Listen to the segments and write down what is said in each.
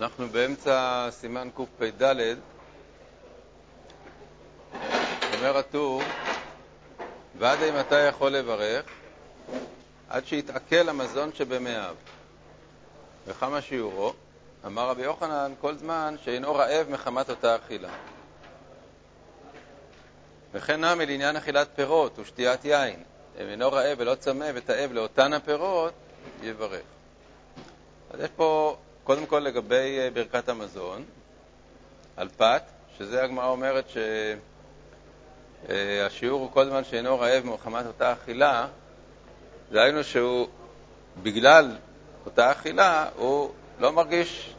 אנחנו באמצע סימן קפ"ד. אומר הטור, ועד אימתי יכול לברך? עד שיתעכל המזון שבמאיו. וכמה שיעורו? אמר רבי יוחנן, כל זמן שאינו רעב מחמת אותה אכילה. וכן נמי לעניין אכילת פירות ושתיית יין. אם אינו רעב ולא צמא ותאב לאותן הפירות, יברך. אז יש פה קודם כל לגבי ברכת המזון, על פת, שזה הגמרא אומרת שהשיעור הוא כל זמן שאינו רעב מחמת אותה אכילה, דהיינו שהוא בגלל אותה אכילה הוא לא מרגיש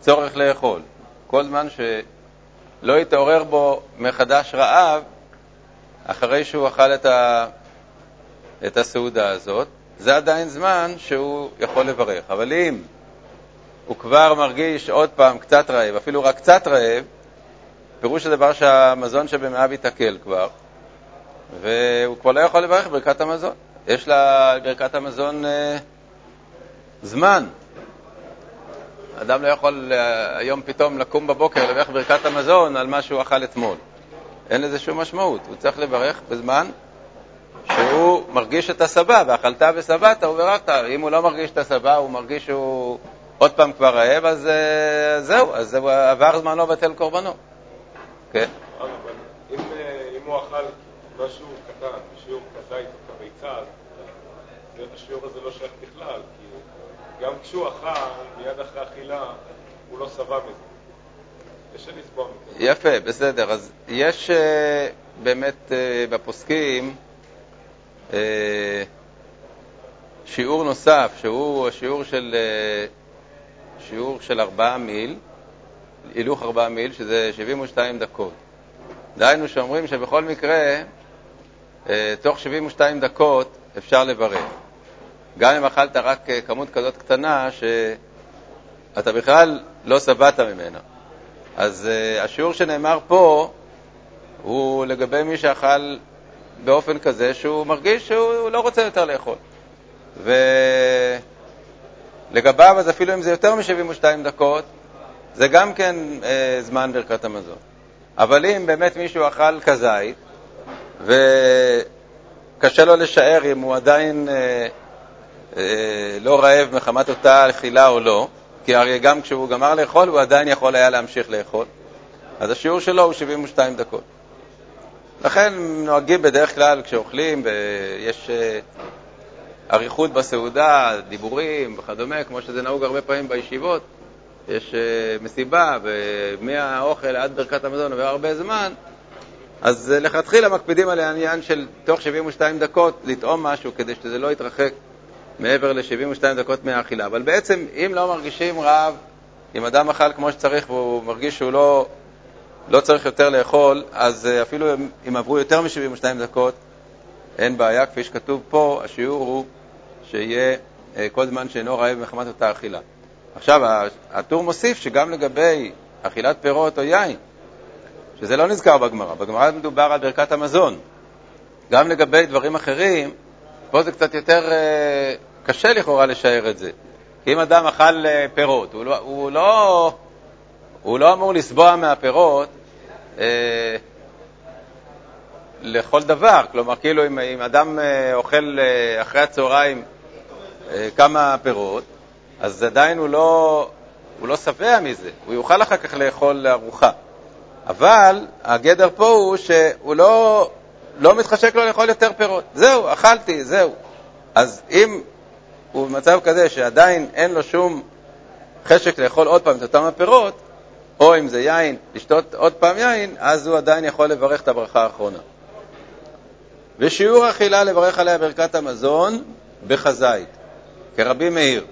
צורך לאכול. כל זמן שלא יתעורר בו מחדש רעב אחרי שהוא אכל את הסעודה הזאת, זה עדיין זמן שהוא יכול לברך. אבל אם הוא כבר מרגיש עוד פעם קצת רעב, אפילו רק קצת רעב, פירוש הדבר שהמזון שבמאיו יתעכל כבר, והוא כבר לא יכול לברך ברכת המזון. יש לה ברכת המזון זמן. אדם לא יכול היום פתאום לקום בבוקר לברך ברכת המזון על מה שהוא אכל אתמול. אין לזה שום משמעות. הוא צריך לברך בזמן שהוא מרגיש את הסבא, ואכלת וסבאת וברכת. אם הוא לא מרגיש את הסבא, הוא מרגיש שהוא עוד פעם כבר רעב, אז זהו, אז הוא עבר זמנו בטל קורבנו. כן? אם הוא אכל משהו קטן, שיעור כזית או כביצה, השיעור הזה לא שייך בכלל, כי גם כשהוא אכל, מיד אחרי אכילה, הוא לא סבא מזה. יש לסבוע מזה. יפה, בסדר. אז יש באמת בפוסקים שיעור נוסף, שהוא השיעור של ארבעה מיל, הילוך ארבעה מיל, שזה 72 דקות. דהיינו שאומרים שבכל מקרה, תוך 72 דקות אפשר לברך. גם אם אכלת רק כמות כזאת קטנה, שאתה בכלל לא סבאת ממנה. אז השיעור שנאמר פה, הוא לגבי מי שאכל באופן כזה, שהוא מרגיש שהוא לא רוצה יותר לאכול. ולגביו, אז אפילו אם זה יותר מ-72 דקות, זה גם כן זמן ברכת המזון. אבל אם באמת מישהו אכל כזית, וקשה לו לשער אם הוא עדיין לא רעב מחמת אותה אכילה או לא, כי הרי גם כשהוא גמר לאכול, הוא עדיין יכול היה להמשיך לאכול. אז השיעור שלו הוא 72 דקות. לכן נוהגים בדרך כלל כשאוכלים, יש אריכות בסעודה, דיבורים וכדומה, כמו שזה נהוג הרבה פעמים בישיבות, יש מסיבה, ומהאוכל עד ברכת המזון עובר הרבה זמן, אז לכתחילה מקפידים על העניין של תוך 72 דקות לטעום משהו, כדי שזה לא יתרחק מעבר ל-72 דקות מהאכילה. אבל בעצם, אם לא מרגישים רעב, אם אדם אכל כמו שצריך והוא מרגיש שהוא לא צריך יותר לאכול, אז אפילו אם עברו יותר מ-72 דקות, אין בעיה. כפי שכתוב פה, השיעור הוא שיהיה כל זמן שאינו רעב מחמת אותה אכילה. עכשיו, הטור מוסיף שגם לגבי אכילת פירות או יין, שזה לא נזכר בגמרא. בגמרא מדובר על ברכת המזון. גם לגבי דברים אחרים, פה זה קצת יותר קשה לכאורה לשער את זה. כי אם אדם אכל פירות, הוא לא אמור לסבוע מהפירות לכל דבר. כלומר, כאילו אם אדם אוכל אחרי הצהריים כמה פירות, אז עדיין הוא לא שבע מזה. הוא יוכל אחר כך לאכול ארוחה. אבל הגדר פה הוא שהוא לא מתחשק לו לאכול יותר פירות. זהו, אכלתי, זהו. אז אם הוא במצב כזה שעדיין אין לו שום חשק לאכול עוד פעם את אותם הפירות, או אם זה יין, לשתות עוד פעם יין, אז הוא עדיין יכול לברך את הברכה האחרונה. ושיעור אכילה לברך עליה ברכת המזון בחזית, כרבי מאיר.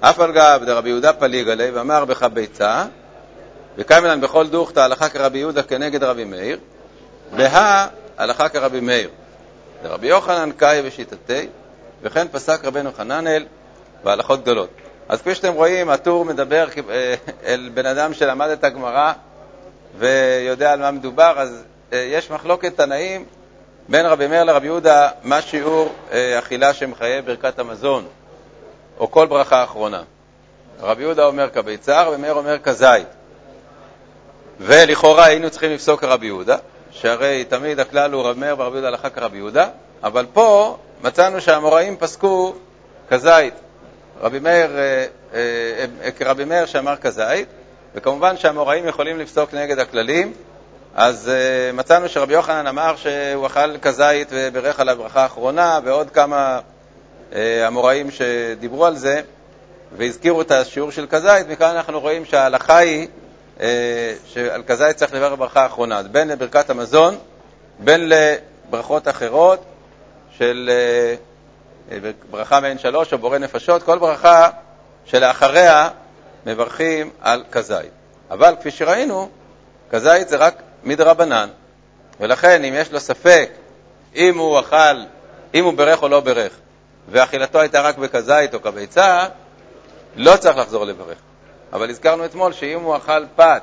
אף על גב דרבי יהודה פליג עלי ואמר בך ביצה, וקיימלן בכל דוכתא הלכה כרבי יהודה כנגד רבי מאיר, בה הלכה כרבי מאיר. דרבי יוחנן קאי ושיטתי, וכן פסק רבנו חננאל בהלכות גדולות. אז כפי שאתם רואים, הטור מדבר אל בן אדם שלמד את הגמרא ויודע על מה מדובר. אז יש מחלוקת תנאים בין רבי מאיר לרבי יהודה, מה שיעור אכילה שמחייב ברכת המזון או כל ברכה אחרונה. רבי יהודה אומר כביצר ומאיר אומר כזית. ולכאורה היינו צריכים לפסוק רבי יהודה, שהרי תמיד הכלל הוא רבי מאיר ורבי יהודה לחק רבי יהודה, אבל פה מצאנו שהאמוראים פסקו כזית. רבי מאיר שאמר כזית, וכמובן שהאמוראים יכולים לפסוק נגד הכללים, אז מצאנו שרבי יוחנן אמר שהוא אכל כזית וברך על הברכה האחרונה, ועוד כמה אמוראים שדיברו על זה והזכירו את השיעור של כזית. מכאן אנחנו רואים שההלכה היא שעל כזית צריך לברך ברכה האחרונה, בין לברכת המזון, בין לברכות אחרות של ברכה מעין שלוש או בורא נפשות, כל ברכה שלאחריה מברכים על כזית. אבל כפי שראינו, כזית זה רק מדרבנן, ולכן אם יש לו ספק אם הוא אכל, אם הוא ברך או לא ברך, ואכילתו הייתה רק בכזית או כביצה, לא צריך לחזור לברך. אבל הזכרנו אתמול שאם הוא אכל פת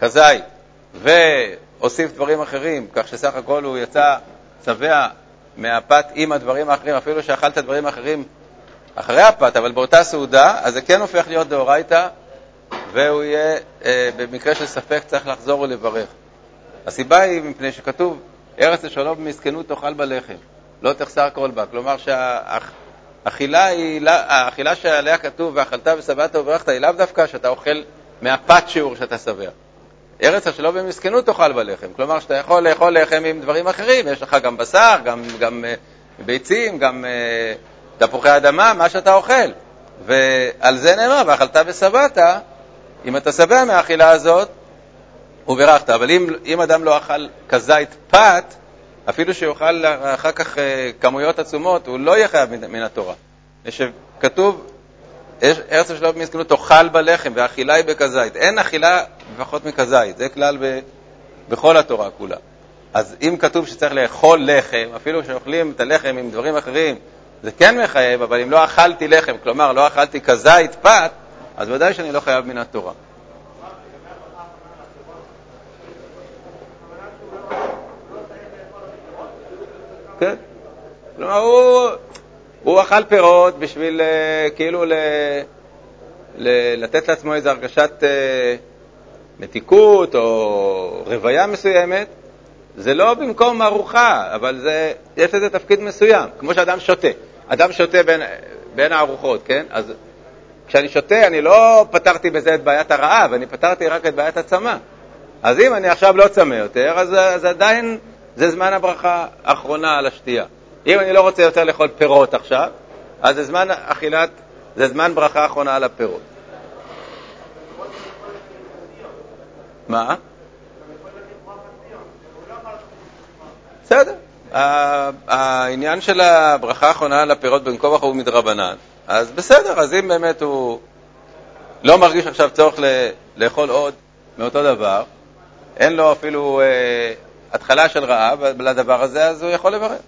כזית ואוסיף דברים אחרים, כך שסך הכל הוא יצא צבע מהפת עם הדברים האחרים, אפילו שאכלת דברים אחרים אחרי הפת, אבל באותה סעודה, אז זה כן הופך להיות דאורייתא, והוא יהיה, במקרה של ספק, צריך לחזור ולברך. הסיבה היא מפני שכתוב, ארץ לשלום במסכנות תאכל בלחם, לא תחסר כל בה. כלומר שהאכילה שעליה כתוב, ואכלת ושבעת וברכת, היא לאו דווקא שאתה אוכל מהפת שיעור שאתה שבע. ארץ השלום במסכנות תאכל בלחם, כלומר שאתה יכול לאכול לחם עם דברים אחרים, יש לך גם בשר, גם ביצים, גם תפוחי אדמה, מה שאתה אוכל. ועל זה נאמר, ואכלת ושבעת, אם אתה שבע מהאכילה הזאת, וברכת. אבל אם אדם לא אכל כזית פת, אפילו שיוכל אחר כך כמויות עצומות, הוא לא יהיה חייב מן התורה. שכתוב, ארץ השלום במסכנות תאכל בלחם, והאכילה היא בכזית. אין אכילה פחות מכזית, זה כלל בכל התורה כולה. אז אם כתוב שצריך לאכול לחם, אפילו שאוכלים את הלחם עם דברים אחרים, זה כן מחייב, אבל אם לא אכלתי לחם, כלומר לא אכלתי כזית פת, אז ודאי שאני לא חייב מן התורה. כן? כלומר, הוא אכל פירות בשביל כאילו לתת לעצמו איזו הרגשת מתיקות או רוויה מסוימת. זה לא במקום ארוחה, אבל זה, יש לזה תפקיד מסוים. כמו שאדם שותה. אדם שותה בין הארוחות, כן? אז כשאני שותה, אני לא פתרתי בזה את בעיית הרעב, אני פתרתי רק את בעיית הצמא. אז אם אני עכשיו לא צמא יותר, אז עדיין זה זמן הברכה האחרונה על השתייה. אם אני לא רוצה יותר לאכול פירות עכשיו, אז זה זמן אכילת, זה זמן ברכה האחרונה על הפירות. מה? בסדר. העניין של הברכה האחרונה על הפירות בין כה וכה הוא מדרבנן. אז בסדר, אז אם באמת הוא לא מרגיש עכשיו צורך לאכול עוד מאותו דבר, אין לו אפילו התחלה של רעב לדבר הזה, אז הוא יכול לברך.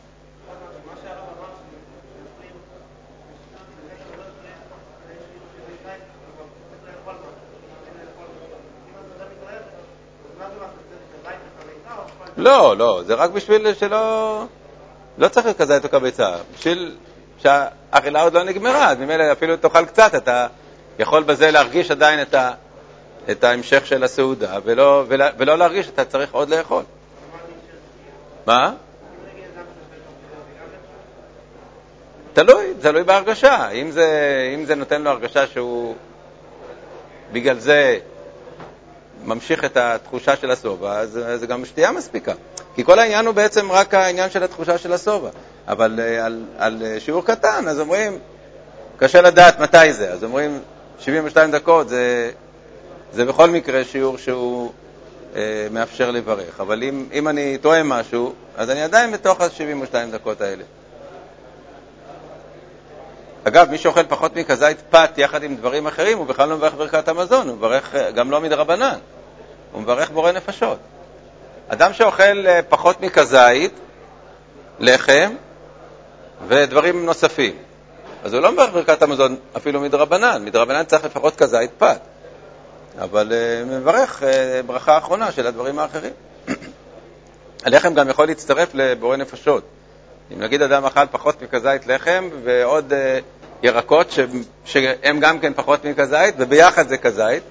לא, לא, זה רק בשביל שלא, לא צריך את כזית או כביצה, בשביל שהאכילה עוד לא נגמרה, אז ממילא אפילו תאכל קצת, אתה יכול בזה להרגיש עדיין את ההמשך של הסעודה, ולא להרגיש שאתה צריך עוד לאכול. מה? תלוי בהרגשה, אם זה נותן לו הרגשה שהוא בגלל זה ממשיך את התחושה של הסובה, אז זה גם שתייה מספיקה. כי כל העניין הוא בעצם רק העניין של התחושה של הסובה. אבל על שיעור קטן, אז אומרים, קשה לדעת מתי זה. אז אומרים, 72 דקות, זה בכל מקרה שיעור שהוא מאפשר לברך. אבל אם אני טועה משהו, אז אני עדיין בתוך ה-72 דקות האלה. אגב, מי שאוכל פחות מכזית פת יחד עם דברים אחרים, הוא בכלל לא מברך ברכת המזון, הוא מברך גם לא מדרבנן, הוא מברך בורא נפשות. אדם שאוכל פחות מכזית, לחם ודברים נוספים, אז הוא לא מברך ברכת המזון אפילו מדרבנן, מדרבנן צריך לפחות כזית פת, אבל מברך ברכה האחרונה של הדברים האחרים. הלחם גם יכול להצטרף לבורא נפשות. אם נגיד אדם אכל פחות מכזית לחם ועוד ירקות שהם גם כן פחות מכזית, וביחד זה כזית,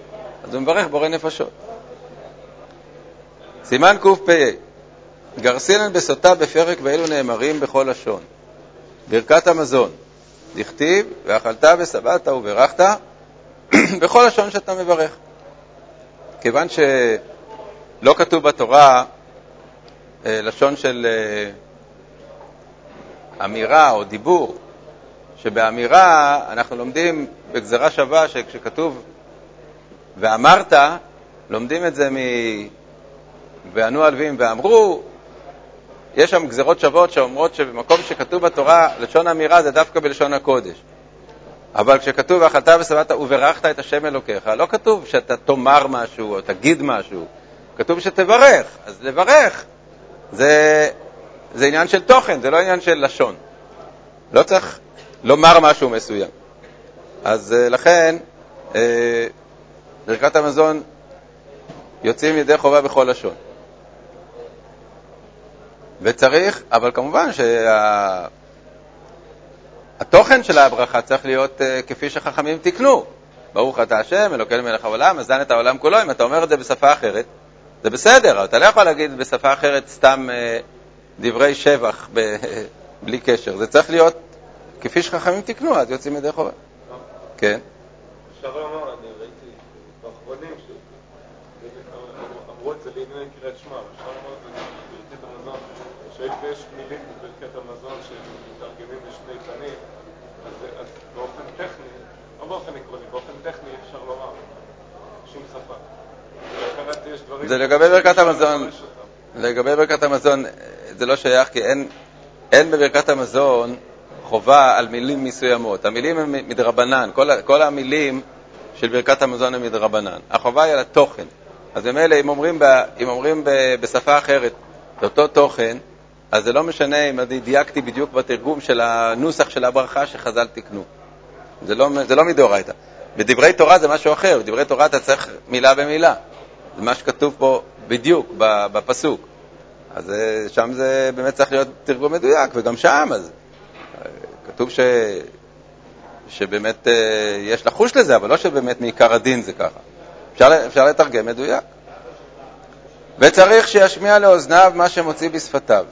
אז הוא מברך בורא נפשות. סימן קפ"א, גרסינן בסוטה בפרק ואלו נאמרים בכל לשון. ברכת המזון, דכתיב, ואכלת ושבעת וברכת, בכל לשון שאתה מברך. כיוון שלא כתוב בתורה לשון של אמירה או דיבור, שבאמירה אנחנו לומדים בגזרה שווה שכשכתוב ואמרת, לומדים את זה וענו הלווים ואמרו, יש שם גזרות שוות שאומרות שבמקום שכתוב בתורה לשון אמירה זה דווקא בלשון הקודש. אבל כשכתוב ואכלת ושבעת וברכת את השם אלוקיך, לא כתוב שאתה תאמר משהו או תגיד משהו, כתוב שתברך. אז לברך זה עניין של תוכן, זה לא עניין של לשון, לא צריך לומר משהו מסוים. אז לכן ברכת המזון יוצאים ידי חובה בכל לשון. וצריך, אבל כמובן שהתוכן של הברכה צריך להיות כפי שחכמים תקנו. ברוך אתה השם, אלוקי מלך העולם, מזן את העולם כולו. אם אתה אומר את זה בשפה אחרת, זה בסדר. אתה לא יכול להגיד בשפה אחרת סתם דברי שבח בלי קשר. זה צריך להיות כפי שחכמים תקנו, אז יוצאים ידי חובה. כן. שרון אמר, אני ראיתי באחרונים ש... זה לעניין קריאת שמע, ושם מאוד ברכת המזון, שיש מילים בברכת המזון שמתרגמים לשני פנים, אז באופן טכני, לא באופן עקרוני, באופן טכני אפשר לומר, שום שפה. ולכנת יש דברים... זה לגבי ברכת המזון, זה לא שייך, כי אין בברכת המזון חובה על מילים מסוימות. המילים הם מדרבנן, כל המילים של ברכת המזון הם מדרבנן. החובה היא על התוכן. אז במילא, אם אומרים בשפה אחרת, אותו תוכן, אז זה לא משנה אם אני דייקתי בדיוק בתרגום של הנוסח של הברכה שחז"ל תקנו. זה לא מדאורייתא. בדברי תורה זה משהו אחר. בדברי תורה אתה צריך מילה במילה. זה מה שכתוב פה בדיוק, בפסוק. אז שם זה באמת צריך להיות תרגום מדויק, וגם שם. אז כתוב שבאמת יש לחוש לזה, אבל לא שבאמת מעיקר הדין זה ככה. אפשר לתרגם מדויק. וצריך שישמיע לאוזניו מה שמוציא בשפתיו.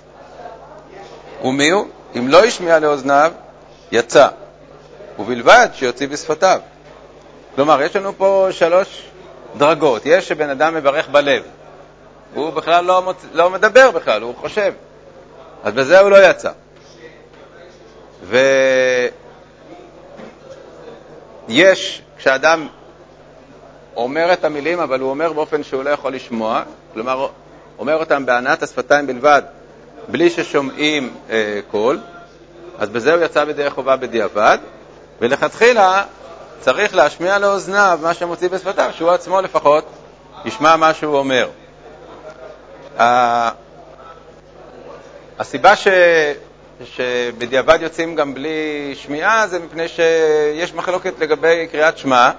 ומי הוא? אם לא ישמיע לאוזניו, יצא. ובלבד שיוציא בשפתיו. כלומר, יש לנו פה 3 דרגות. יש שבן אדם מברך בלב. הוא בכלל לא מדבר בכלל, הוא חושב. אז בזה הוא לא יצא. ויש, כשאדם אומר את המילים, אבל הוא אומר באופן שהוא לא יכול לשמוע, כלומר, אומר אותם בענת השפתיים בלבד, בלי ששומעים קול, אז בזה הוא יצא בדרך חובה בדיעבד, ולכתחילה צריך להשמיע לאוזניו מה שמוציא בשפתיו, שהוא עצמו לפחות ישמע מה שהוא אומר. הסיבה שבדיעבד יוצאים גם בלי שמיעה, זה מפני שיש מחלוקת לגבי קריאת שמע,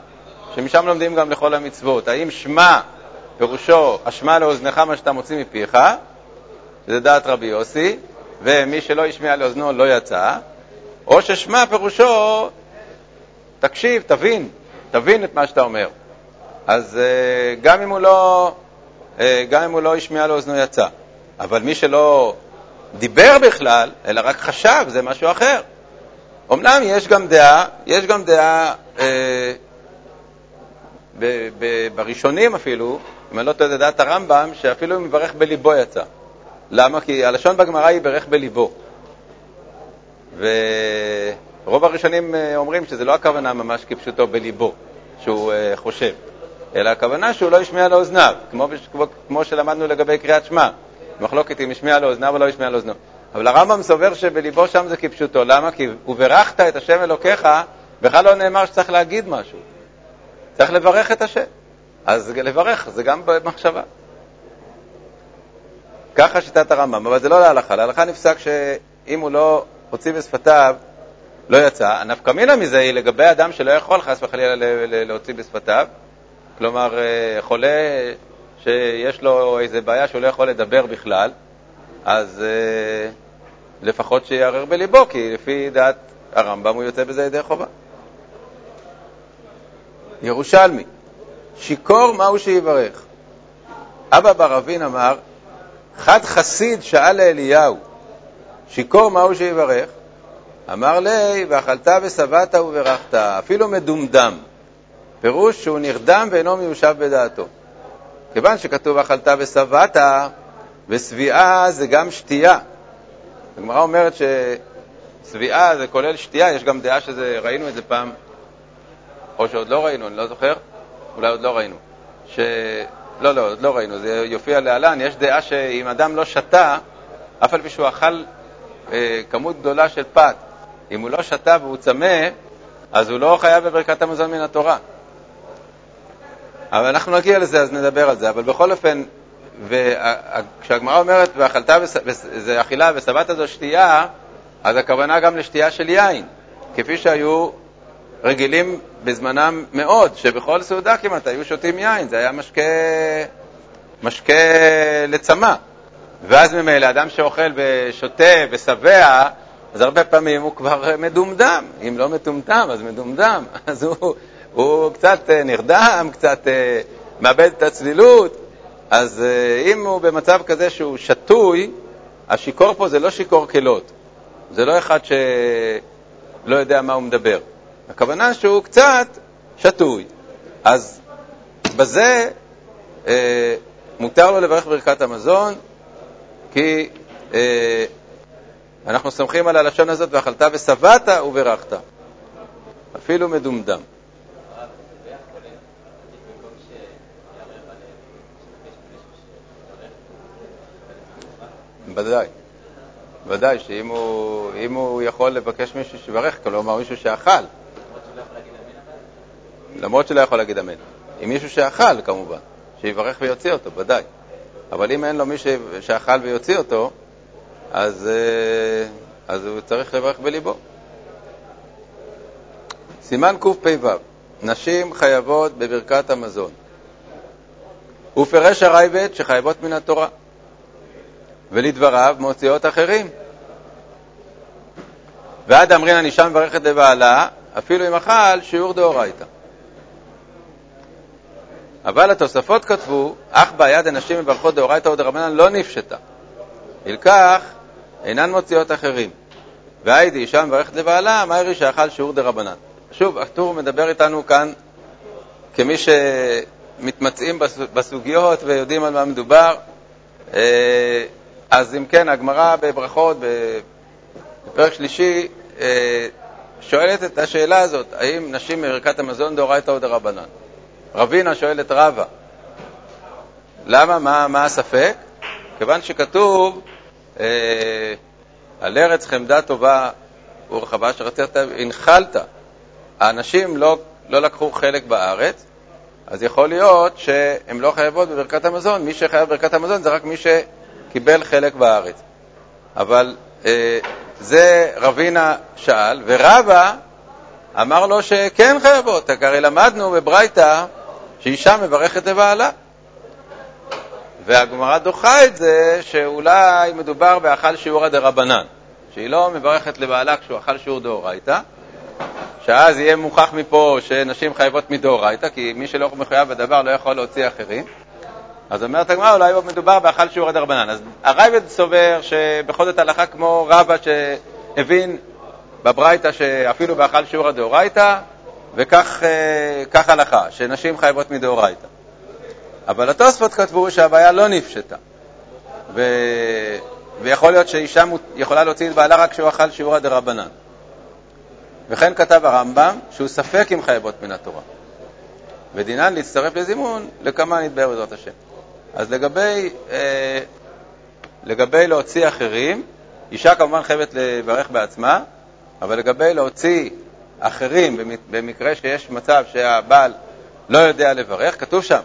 שמשם לומדים גם לכל המצוות. האם שמע פירושו, השמע לאוזנך מה שאתה מוציא מפיך, שזה דעת רבי יוסי, ומי שלא ישמיע לאוזנו לא יצא, או ששמע פירושו, תקשיב, תבין את מה שאתה אומר. אז גם אם הוא לא ישמיע לאוזנו יצא. אבל מי שלא דיבר בכלל, אלא רק חשב, זה משהו אחר. אמנם יש גם דעה, בראשונים אפילו, אם אני לא יודע דעת הרמב"ם, שאפילו אם יברך בליבו יצא. למה? כי הלשון בגמרא היא ברך בליבו. ורוב הראשונים אומרים שזה לא הכוונה ממש כפשוטו בליבו, שהוא חושב, אלא הכוונה שהוא לא ישמיע לאוזניו, כמו שלמדנו לגבי קריאת שמע. מחלוקת אם ישמיע לאוזניו או לא ישמיע לאוזניו. אבל הרמב"ם סובר שבליבו שם זה כפשוטו. למה? כי וברכת את השם אלוקיך, בכלל לא נאמר שצריך להגיד משהו. צריך לברך את השם. אז לברך, זה גם במחשבה. ככה שיטת הרמב"ם, אבל זה לא להלכה. להלכה נפסק שאם הוא לא הוציא בשפתיו, לא יצא. הנפקא מינה מזה היא לגבי אדם שלא יכול חס וחלילה להוציא בשפתיו. כלומר, חולה שיש לו איזה בעיה שהוא לא יכול לדבר בכלל, אז לפחות שיערר בליבו, כי לפי דעת הרמב"ם הוא יוצא בזה ידי חובה. ירושלמי, שיקור מהו שיברך. אבא בר אבין אמר, חד חסיד שאל אליהו, שיקור מהו שיברך? אמר לי, ואכלת וסבאת וברכת, אפילו מדומדם. פירוש שהוא נרדם ואינו מיושב בדעתו. כיוון שכתוב אכלת וסבאת, וסביעה זה גם שתייה. הגמרא אומרת שסביעה זה כולל שתייה, יש גם דעה שזה, ראינו את זה פעם, או שעוד לא ראינו, אני לא זוכר, אולי עוד לא ראינו. לא, עוד לא ראינו, זה יופיע להלן, יש דעה שאם אדם לא שתה, אף על פי שהוא אכל כמות גדולה של פת, אם הוא לא שתה והוא צמא, אז הוא לא חייב בברכת המזון מן התורה. אבל אנחנו נגיע לזה, אז נדבר על זה. אבל בכל אופן, כשהגמרא אומרת, זה אכילה וסבת הזו שתייה, אז הכוונה גם לשתייה של יין, כפי שהיו רגילים בזמנם מאוד, שבכל סעודה כמעט היו שותים יין, זה היה משקה לצמה. ואז ממילא, אדם שאוכל ושותה וסבע, אז הרבה פעמים הוא כבר מדומדם. אם לא מטומטם, אז מדומדם. אז הוא קצת נרדם, קצת מאבד את הצלילות. אז אם הוא במצב כזה שהוא שטוי, השיקור פה זה לא שיקור קלות. זה לא אחד שלא יודע מה הוא מדבר. הכוונה שהוא קצת שטוי. אז בזה מותר לו לברך ברכת המזון, כי אנחנו סומכים על הלשון הזאת, ואכלת וסבאת וברכת. אפילו מדומדם. ודאי שאם הוא יכול לבקש מישהו שברך, כלומר מישהו שאכל. למרות שלא יכול להגיד אמן. אם מישהו שאכל כמובן, שיברך ויוציא אותו, ודאי. אבל אם אין לו מישהו שאכל ויוציא אותו, אז הוא צריך לברך בליבו. סימן קפ"ו, נשים חייבות בברכת המזון. הוא פירש הרייב"ד שחייבות מן התורה, ולדבריו מוציאות אחרים. ועד אמרין הנישה מברכת לבעלה, אפילו אם אכל שיעור דאורייתא. אבל התוספות כתבו, אך בעיה דנשים מברכות דאורייתא או דרבנן לא נפשטה. ולכך אינן מוציאות אחרים. והיידי אישה מברכת לבעלה, מאירי שאכל שיעור דרבנן. שוב, הטור מדבר איתנו כאן, כמי שמתמצאים בסוגיות ויודעים על מה מדובר. אז אם כן, הגמרא בברכות, בפרק שלישי, שואלת את השאלה הזאת, האם נשים מברכת המזון דאורייתא או דרבנן? רבינה שואלת רבא, למה? מה הספק? כיוון שכתוב, על ארץ חמדה טובה ורחבה שרצית הנחלת. האנשים לא לקחו חלק בארץ, אז יכול להיות שהם לא חייבות בברכת המזון. מי שחייב בברכת המזון זה רק מי שקיבל חלק בארץ. אבל זה רבינה שאל, ורבא אמר לו שכן חייבות, הרי למדנו בברייתא שאישה מברכת לבעלה. והגמרא דוחה את זה שאולי מדובר באכל שיעור דרבנן, שהיא לא מברכת לבעלה כשהוא אכל שיעור דאורייתא, שאז יהיה מוכח מפה שנשים חייבות מדאורייתא, כי מי שלא מחויב בדבר לא יכול להוציא אחרים. אז אומרת הגמרא, אולי מדובר באכל שיעור דרבנן. אז הרייב"ד סובר שבכל זאת הלכה כמו רבא שהבין בברייתא שאפילו באכל שיעור דאורייתא, וכך הלכה, שנשים חייבות מדאורייתא. אבל התוספות כתבו שהבעיה לא נפשטה. ויכול להיות שאישה יכולה להוציא את בעלה רק כשהוא אכל שיעור דרבנן. וכן כתב הרמב"ם שהוא ספק אם חייבות מן התורה. ודינן להצטרף לזימון לכמה נתבהר בעזרת השם. אז לגבי להוציא אחרים, אישה כמובן חייבת לברך בעצמה, אבל לגבי להוציא אחרים במקרה שיש מצב שהבעל לא יודע לברך, כתוב שם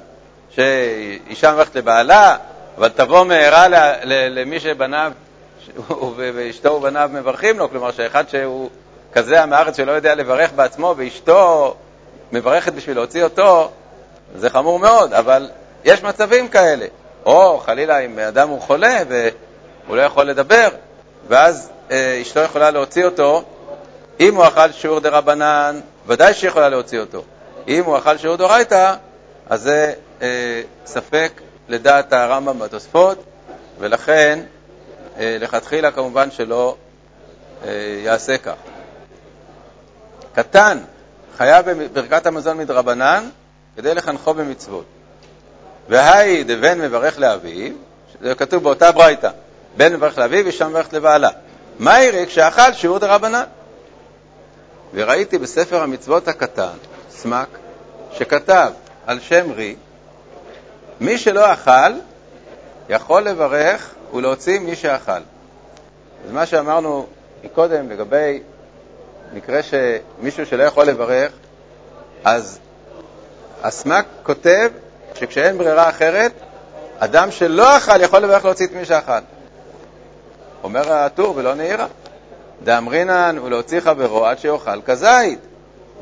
שאישה מברכת לבעלה, אבל תבוא מהרה למי שבניו, ואשתו ובניו מברכים לו, כלומר שאחד שהוא כזה מהארץ שלא יודע לברך בעצמו, ואשתו מברכת בשביל להוציא אותו, זה חמור מאוד, אבל יש מצבים כאלה. או חלילה אם אדם הוא חולה, והוא לא יכול לדבר, ואז אשתו יכולה להוציא אותו, אם הוא אכל שיעור דרבנן, ודאי שיכולה להוציא אותו. אם הוא אכל שיעור דורייתא, אז זה ספק לדעת הרמב"ם בתוספות, ולכן לכתחילה כמובן שלא יעשה כך. קטן חייב בברכת המזון מדרבנן כדי לחנכו במצוות. והי דבן מברך לאביו, זה כתוב באותה ברייתא, בן מברך לאביו ושם מברכת לבעלה. מה יראה כשאכל שיעור דרבנן? וראיתי בספר המצוות הקטן, סמק, שכתב על שם רי, מי שלא אכל יכול לברך ולהוציא מי שאכל. אז מה שאמרנו קודם לגבי מקרה שמישהו שלא יכול לברך, אז הסמק כותב שכשאין ברירה אחרת, אדם שלא אכל יכול לברך להוציא את מי שאכל. אומר הטור ולא נהירה, דאמרינן ולהוציא חברו עד שיאכל כזית,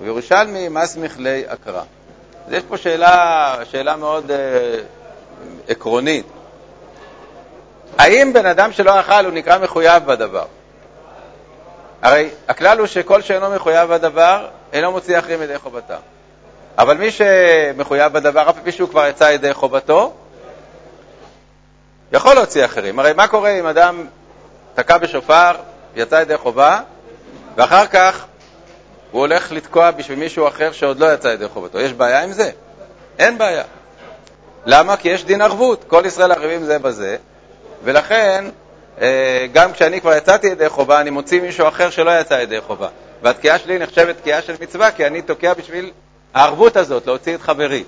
וירושלמי מסמיך לי אקרא. אז יש פה שאלה מאוד עקרונית. האם בן אדם שלא אכל הוא נקרא מחויב בדבר? הרי הכלל הוא שכל שאינו מחויב בדבר אינו מוציא אחרים ידי חובתה. אבל מי שמחויב בדבר, אף פי שהוא כבר יצא ידי חובתו, יכול להוציא אחרים. הרי מה קורה אם אדם תקע בשופר, יצא ידי חובה, ואחר כך הוא הולך לתקוע בשביל מישהו אחר שעוד לא יצא ידי חובתו? יש בעיה עם זה? אין בעיה. למה? כי יש דין ערבות. כל ישראל ערבים זה בזה, ולכן גם כשאני כבר יצאתי ידי חובה, אני מוציא מישהו אחר שלא יצא ידי חובה. והתקיעה שלי נחשבת תקיעה של מצווה, כי אני תוקע בשביל הערבות הזאת, להוציא את חברי.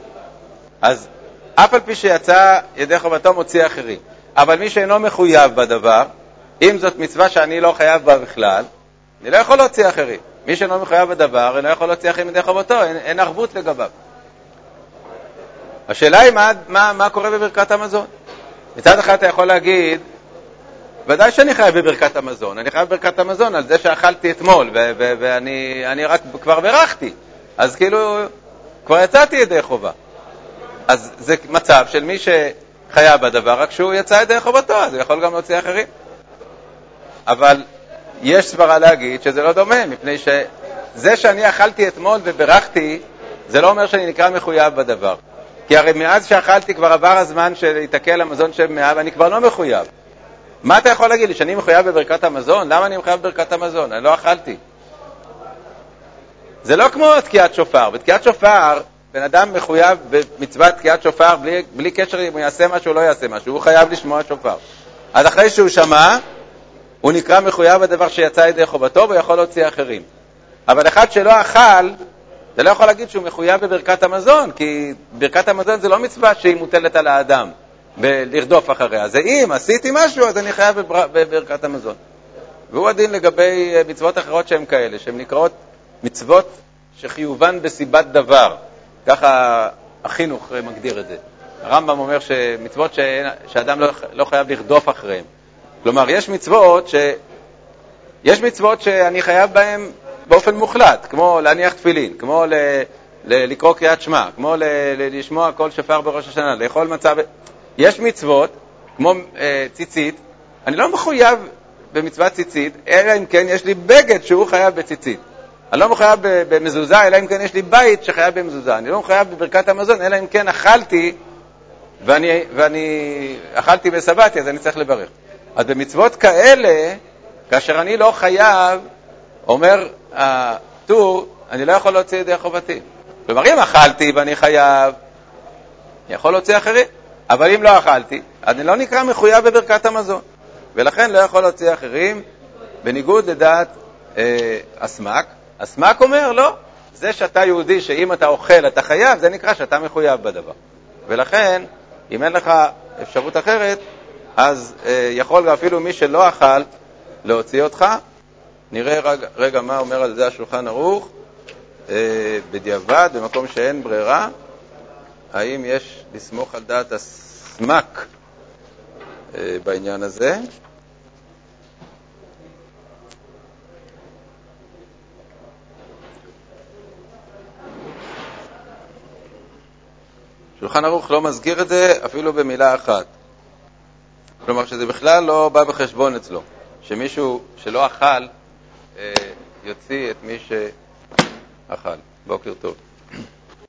אז אף על פי שיצא ידי חובתו מוציא אחרים. אבל מי שאינו מחויב בדבר, אם זאת מצווה שאני לא חייב בה בכלל, אני לא יכול להוציא אחרים. מי שאינו מחויב בדבר, אינו יכול להוציא אחרים ידי חובתו, אין ערבות לגביו. השאלה היא מה קורה בברכת המזון. מצד אחד אתה יכול להגיד, ודאי שאני חייב בברכת המזון. אני חייב בברכת המזון על זה שאכלתי אתמול, ואני רק כבר ברכתי. אז כאילו, כבר יצאתי ידי חובה. אז זה מצב של מי שחייב בדבר, רק שהוא יצא ידי חובתו, אז הוא יכול גם להוציא אחרים. אבל יש סברה להגיד שזה לא דומה, מפני שזה שאני אכלתי אתמול וברכתי, זה לא אומר שאני נקרא מחויב בדבר. כי הרי מאז שאכלתי כבר עבר הזמן שהתעכל המזון שמאה, ואני כבר לא מחויב. מה אתה יכול להגיד לי? שאני מחויב בברכת המזון? למה אני מחויב בברכת המזון? אני לא אכלתי. זה לא כמו תקיעת שופר. בתקיעת שופר, בן אדם מחויב במצוות תקיעת שופר, בלי קשר אם הוא יעשה משהו או לא יעשה משהו. הוא חייב לשמוע שופר. אז אחרי שהוא שמע, הוא נקרא מחויב בדבר שיצא ידי חובתו, ויכול להוציא אחרים. אבל אחד שלא אכל, זה לא יכול להגיד שהוא מחויב בברכת המזון, כי ברכת המזון זה לא מצווה שהיא מוטלת על האדם, ולרדוף אחריה. אז אם עשיתי משהו, אז אני חייב בברכת המזון. והוא הדין לגבי מצוות אחרות שהן כאלה, שהן נקראות מצוות שחיובן בסיבת דבר. ככה החינוך מגדיר את זה. הרמב"ם אומר שמצוות שאדם לא חייב לרדוף אחריהן. כלומר, יש מצוות שאני חייב בהן באופן מוחלט, כמו להניח תפילין, כמו לקרוא קריאת שמע, כמו לשמוע כל שופר בראש השנה, לאכול מצב. יש מצוות, כמו ציצית, אני לא מחויב במצוות ציצית, אלא אם כן יש לי בגד שהוא חייב בציצית. אני לא מחויב במזוזה, אלא אם כן יש לי בית שחייב במזוזה. אני לא מחויב בברכת המזון, אלא אם כן אכלתי, ואני אכלתי וסבתי, אז אני צריך לברך. אז במצוות כאלה, כאשר אני לא חייב, אומר הטור, אני לא יכול להוציא ידי חובתי. כלומר, אם אכלתי ואני חייב, אני יכול להוציא אחרים. אבל אם לא אכלתי, אני לא נקרא מחויב בברכת המזון. ולכן לא יכול להוציא אחרים, בניגוד לדעת הסמק. הסמק אומר, לא, זה שאתה יהודי שאם אתה אוכל אתה חייב, זה נקרא שאתה מחויב בדבר. ולכן, אם אין לך אפשרות אחרת, אז יכול אפילו מי שלא אכל להוציא אותך. נראה רגע מה אומר על זה השולחן ערוך, בדיעבד, במקום שאין ברירה, האם יש לסמוך על דעת הסמק בעניין הזה? שולחן ערוך לא מזכיר את זה אפילו במילה אחת. כלומר שזה בכלל לא בא בחשבון אצלו, שמישהו שלא אכל יוציא את מי שאכל. בוקר טוב.